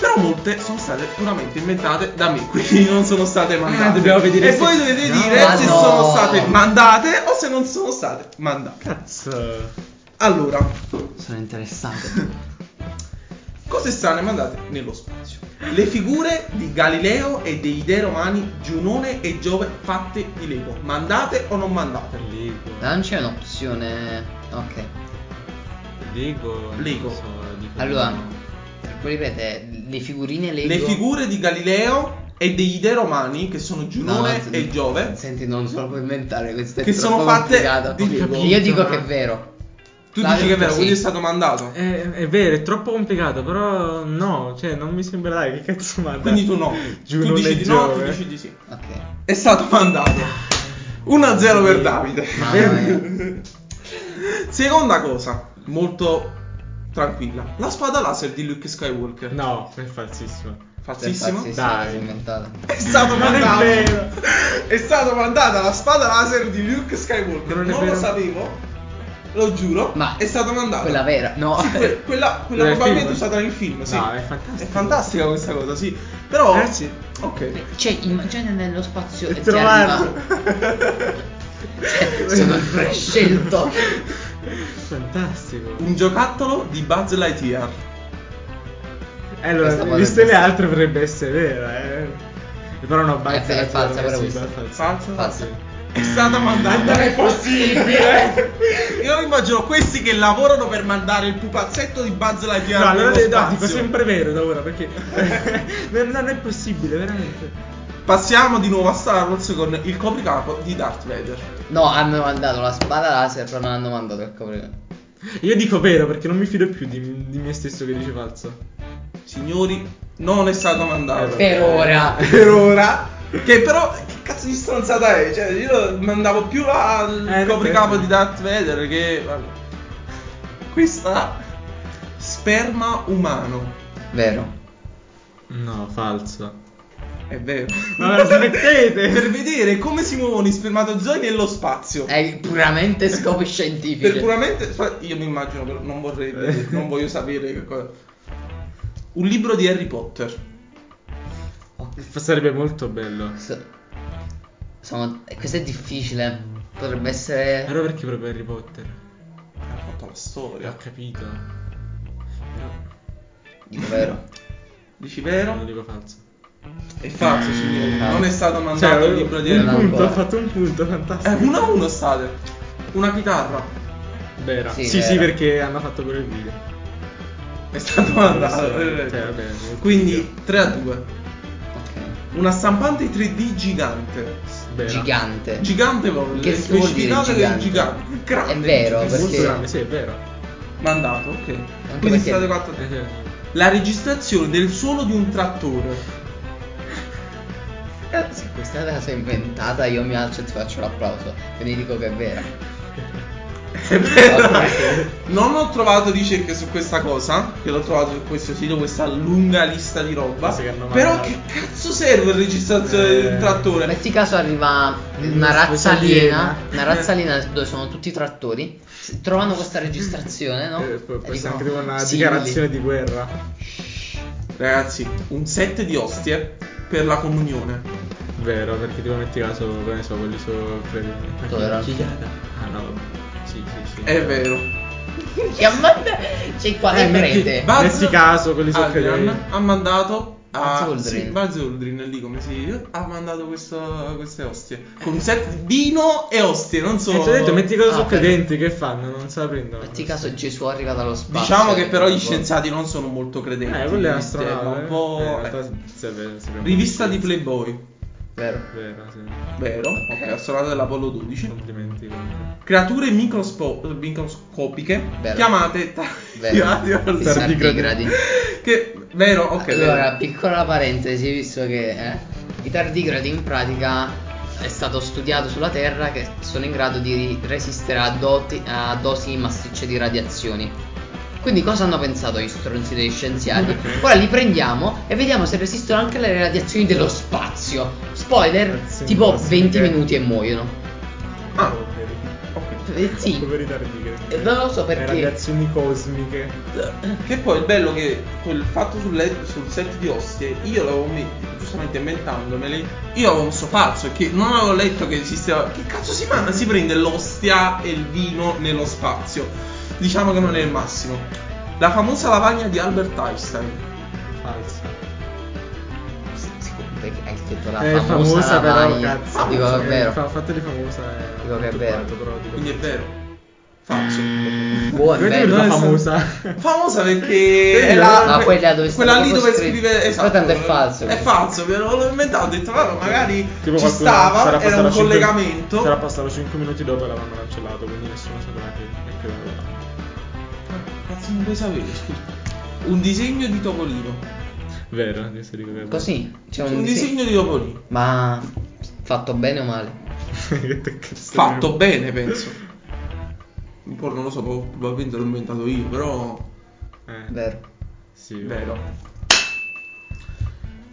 però molte sono state puramente inventate da me, quindi non sono state mandate. Ah, dobbiamo vedere e se... voi dovete no, dire no. se sono state mandate o se non sono state mandate. Cazzo. Allora. Sono interessato. Cose strane mandate nello spazio. Le figure di Galileo e dei dei romani Giunone e Giove fatte di Lego. Mandate o non mandate? Lego. Non c'è un'opzione. Ok. Lego. Lego. So, allora, ripete, le figurine Lego. Le figure di Galileo e degli dei romani che sono Giunone no, e Giove. Senti, non se lo puoi inventare, queste che sono fatte di Lego. Io dico che è vero. Tu la dici che è vero, quindi sì, è stato mandato. È, è vero, è troppo complicato, però no, cioè non mi sembra, dai, che cazzo manda. Quindi tu no, Giuro tu dici di no, tu dici di sì. Ok. È stato mandato. uno a zero sì, per Davide. Ah, Seconda cosa, molto tranquilla. La spada laser di Luke Skywalker. No, è falsissima. Falsissimo? È dai. È stato mandato. È, è stato mandata la spada laser di Luke Skywalker. Non, non lo sapevo. Lo giuro, ma è stata mandata quella vera, no? Sì, que- quella quella probabilmente è usata nel film, sì. No, è fantastica. È fantastica questa cosa, sì. Però ragazzi, ok. Cioè, immagina nello spazio e ti arriva. Cioè, sono prescelto. Fantastico. Un giocattolo di Buzz Lightyear. Eh, allora, viste le altre potrebbe essere vera, eh. Però no, Buzz è falsa, però questa. Falsa. Falsa. È stata mandata. Non è possibile. Io immagino questi che lavorano per mandare il pupazzetto di Buzz Lightyear. No, allora dai, dico sempre vero da ora, perché non è possibile, veramente. Passiamo di nuovo a Star Wars con il copricapo di Darth Vader. No, hanno mandato la spada laser, però non hanno mandato il copricapo. Io dico vero perché non mi fido più di, di me stesso che dice falso. Signori, non è stato mandato. Per ora. Per ora. Che però che cazzo di stronzata è? Cioè io mandavo più al eh, copricapo di Darth Vader che vabbè. Questa sperma umano. Vero. No, falso. È vero. Ma lo smettete. Per vedere come si muovono i spermatozoi nello spazio. È puramente scopi scientifici. Per puramente io mi immagino però non vorrei vedere, non voglio sapere che cosa. Un libro di Harry Potter. Sarebbe molto bello. So, sono, questo è difficile. Potrebbe essere. Però perché proprio Harry Potter? Ha fatto la storia. Ho capito. Però... Dico vero. Dici vero? No, dico falso. È falso, mm, signore. No. Non è stato mandato, cioè, il libro di Harry Potter. Un punto, ha fatto un punto, fantastico. Eh, uno a uno state. Una chitarra. Vera. Sì, sì, vera. Sì, perché hanno fatto quello il video. È stato mandato. Cioè, vabbè, quindi tre a due. Una stampante tre D gigante. Vera. Gigante. Gigante proprio. Che specificata del gigante. Grande. È vero, perché... molto grande, sì, è vero. Mandato, ok. Anche quindi state quattro. La registrazione del suono di un trattore. Se questa la sei inventata, io mi alzo e ti faccio l'applauso. Quindi dico che è vera. È vero. Okay. Non ho trovato ricerche su questa cosa, che l'ho trovato su questo sito, questa lunga lista di roba. Però che cazzo serve la registrazione eh. del trattore? Metti caso arriva una razza aliena, una razza aliena dove sono tutti i trattori, trovano questa registrazione, no? Eh, poi, poi e anche una sì, dichiarazione lì. Di guerra. Ragazzi, un set di ostie per la comunione. Vero, perché tipo metti caso, che ne so, quelli sopra. Ah no. Sì, sì, sì, è no. vero. Che ha mandato? C'è qua eh, prete. Buzz... in questo caso quelli sopra ha mandato a Buzz Aldrin. Sì, Buzz Aldrin lì come si dice, ha mandato questo, queste ostie con un set di vino e ostie, non so. E ti ho detto metti caso ah, sopra i denti che fanno, non se la prendono. Metti caso Gesù arriva dallo spazio. Diciamo che però gli scienziati non sono molto credenti. Eh, quella è astronave, un po' eh, eh. Rivista di Playboy. Vero. Vero, sì. Vero. Ok, eh. Astronauta dell'Apollo dodici. Complimenti. Creature microspo- microscopiche. Vero. Chiamate tardigradi. Tardigradi. Che vero, ok. Allora, vero. Piccola parentesi, visto che eh, i tardigradi in pratica è stato studiato sulla Terra che sono in grado di resistere a, doti, a dosi massicce di radiazioni. Quindi cosa hanno pensato gli stronzi degli scienziati? Ora li prendiamo e vediamo se resistono anche alle radiazioni dello spazio. Spoiler, sì, tipo sì, venti che... minuti e muoiono. Ah, okay. eh, sì. Poveri tardigradi. Non lo so perché. Le radiazioni cosmiche. Che poi il bello che quel fatto sul, led, sul set di Ostie, io l'avevo messo giustamente inventandomeli. Io avevo un sopazzo che non avevo letto che esisteva. Che cazzo si fa? Si prende l'ostia e il vino nello spazio. Diciamo che non è il massimo. La famosa lavagna di Albert Einstein. Falsa. Hai scritto la è famosa, famosa lavagna. Però, dico è vero. Fa, fatele famosa. È dico che è vero. Fatto, però, dico. Quindi è vero. Falso. Oh, è la famosa. Famosa perché è la, no, quella, dove quella lì dove scritto. Scrive esatto. Però tanto è falso. È questo. Falso, ve l'ho inventato, ho detto "Vabbè, magari tipo ci stava, era un cinque, collegamento". Sarà passato cinque minuti dopo e l'avranno cancellato, quindi nessuno saprà che è che era. Cazzo, non puoi sapere. Un disegno di Topolino. Vero, adesso dico che così, c'è un, un disegno, disegno di Topolino. Ma fatto bene o male? Fatto bene, penso. Poi non lo so, probabilmente l'ho inventato io, però... Eh. Vero. Sì. Vero.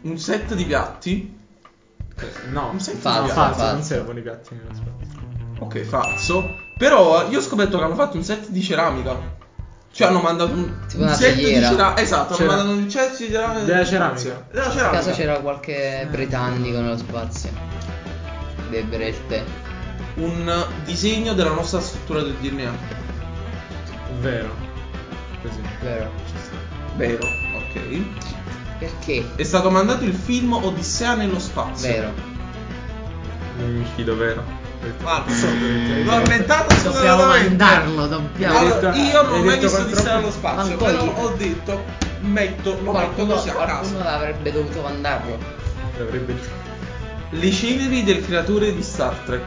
Un set di piatti? No, un set falso, di piatti. Falso, non servono i piatti nello spazio. Ok, falso. Però io ho scoperto che hanno fatto un set di ceramica. Cioè hanno mandato un, un set di ceramica. Esatto, c'era... hanno mandato un set di ceramica. Della ceramica. Della ceramica. A caso c'era qualche britannico nello spazio. Bevere il tè. Un disegno della nostra struttura del D N A. Vero. Così. Vero. Vero, ok. Perché? È stato mandato il film Odissea nello spazio. Vero. Non mi fido, vero. Falso. L'ho inventato assolutamente. Dobbiamo mandarlo, dobbiamo. Allora, io non ho mai visto Odissea nello spazio, però io. Ho detto, metto, lo qualcuno, metto così a caso. Qualcuno l'avrebbe dovuto mandarlo. L'avrebbe. Le ceneri del creatore di Star Trek.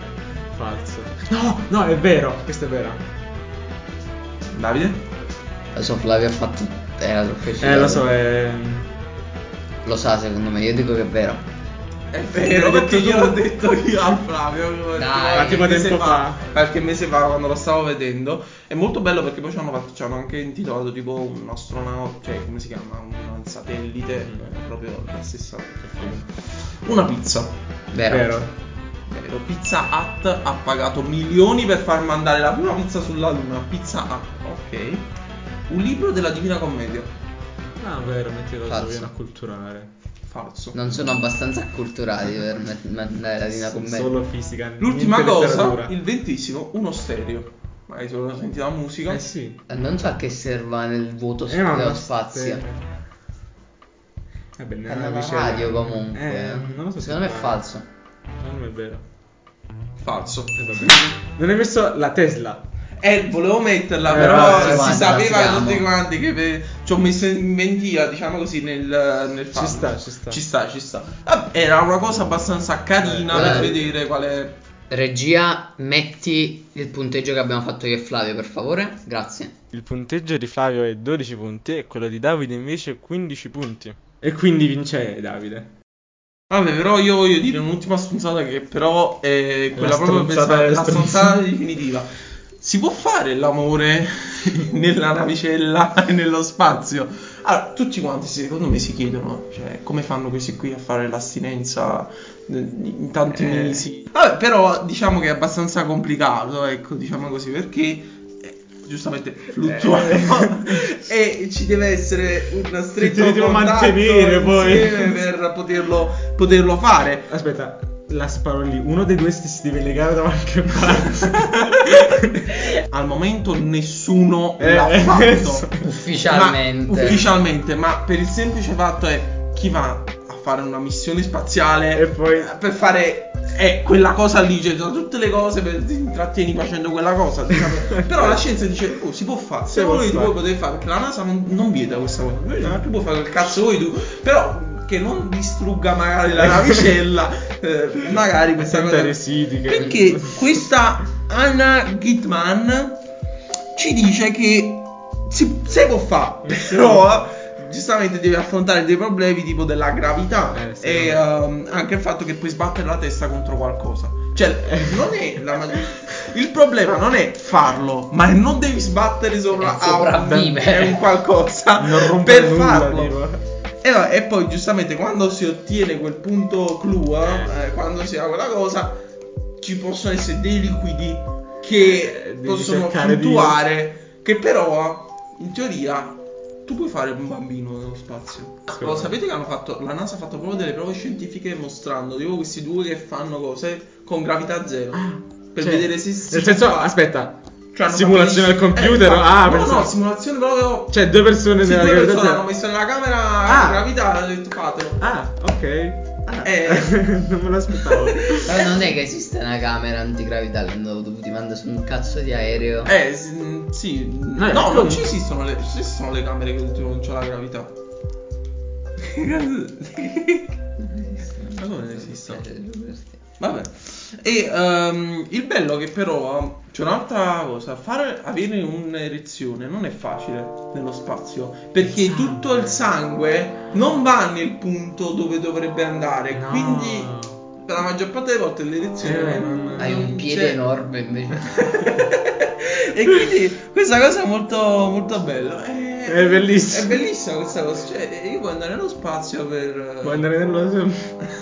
Falso. No, no, è vero. Questo è vero. Davide? Lo so, Flavio ha fatto... Era troppo eccitato. Eh, lo so, è... Lo sa, secondo me. Io dico che è vero. È vero, perché io l'ho detto io a Flavio. Dai, tipo tempo fa. Qualche mese fa, quando lo stavo vedendo. È molto bello perché poi ci hanno, ci hanno anche intitolato tipo un astronauta... Cioè, come si chiama? Un satellite. Mm. Proprio la stessa... Una pizza. Vero. Vero. Pizza Hut ha pagato milioni per far mandare la prima pizza sulla luna. Pizza Hut, ok. Un libro della Divina Commedia. Ah, vero, metti lo viene a culturare. Falso. Non sono abbastanza acculturati per mandare la Divina Commedia. Solo fisica. L'ultima cosa, il ventesimo, uno stereo. Magari solo senti la musica. Eh sì. Non so a che serva nel vuoto dello spazio. Eh beh, nella radio comunque. Eh, non lo so. Secondo me è falso. No, non è vero. Falso. Eh, vabbè. Non hai messo la Tesla. Eh, volevo metterla, eh, però si manda, sapeva tutti quanti che ve... ci ho messo in mentia, diciamo così, nel, nel falso. Ci sta, ci sta. Ci sta, ci sta. Era una cosa abbastanza carina, eh, per vedere quale. Regia, metti il punteggio che abbiamo fatto io e Flavio, per favore. Grazie. Il punteggio di Flavio è dodici punti e quello di Davide invece quindici punti. E quindi vince Davide. Vabbè, però io voglio dire un'ultima stronzata che però è quella proprio pensata, la stronzata definitiva. Si può fare l'amore nella navicella e nello spazio? Allora, tutti quanti secondo me si chiedono, cioè, come fanno questi qui a fare l'astinenza in tanti eh. mesi? Vabbè, però diciamo che è abbastanza complicato, ecco, diciamo così, perché... giustamente fluttuano eh. e ci deve essere una stretta di mantenere poi per poterlo, poterlo fare. Aspetta, la sparo lì, uno dei due si deve legare da qualche parte. Al momento nessuno eh, l'ha fatto eh, ufficialmente. Ma, ufficialmente, ma per il semplice fatto è chi va a fare una missione spaziale e poi per fare è quella cosa lì, cioè tutte le cose per ti intrattieni facendo quella cosa. Però la scienza dice, oh, si può fare, se, se vuoi tu puoi poter fare, perché la NASA non, non vieta questa cosa. Tu puoi fare quel cazzo vuoi tu, però che non distrugga magari la navicella, eh, magari questa cosa residica. Perché questa Anna Gitman ci dice che si, si può fare, però giustamente devi affrontare dei problemi tipo della gravità, eh, sì, e um, anche il fatto che puoi sbattere la testa contro qualcosa. Cioè non è la mag... il problema non è farlo, ma non devi sbattere sopra a un, è un qualcosa non per nulla, farlo tipo. E, no, e poi giustamente quando si ottiene quel punto clou, eh, eh, quando si ha quella cosa, ci possono essere dei liquidi che eh, possono fluttuare di... che però in teoria tu puoi fare un bambino nello spazio. Sì. Lo sapete che hanno fatto, la NASA ha fatto proprio delle prove scientifiche mostrando tipo questi due che fanno cose con gravità zero, ah, per cioè, vedere se si nel senso fa... aspetta, cioè, simulazione al computer, eh, ah, no, no, no, simulazione proprio, cioè due persone, sì, nella due persone hanno messo nella camera ah. gravità, hanno detto fatelo. Ah, ok. Ah. Eh. Non me l'aspettavo. Però non è che esiste una camera antigravitale, hanno dovuti mandare su un cazzo di aereo. Eh, sì. No, eh, no non ci esistono le, ci sono le camere che non c'è la gravità. Ma come ne esistono? Vabbè. E um, il bello che però c'è un'altra cosa, fare avere un'erezione non è facile nello spazio, perché il tutto il sangue non va nel punto dove dovrebbe andare, no. Quindi per la maggior parte delle volte l'erezione eh, non, hai non un piede c'è. Enorme invece. E quindi questa cosa è molto molto bella, è, è bellissima, è bellissima questa cosa, cioè io puoi andare nello spazio per puoi andare nello spazio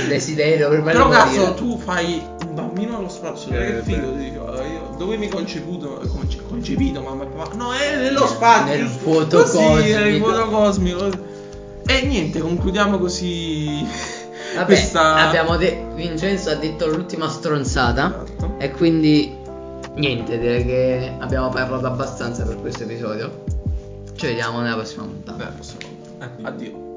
il desiderio per me. Però cazzo tu fai un bambino allo spazio, eh, che figo, ti dico, io, dove mi concepito conce, concepito mamma e papà, no è nello spazio, nel vuoto cosmico. cosmico e niente, concludiamo così. Vabbè, questa abbiamo de- Vincenzo ha detto l'ultima stronzata, esatto. E quindi niente, direi che abbiamo parlato abbastanza per questo episodio, ci vediamo nella prossima puntata. Beh, prossima volta. Addio, addio.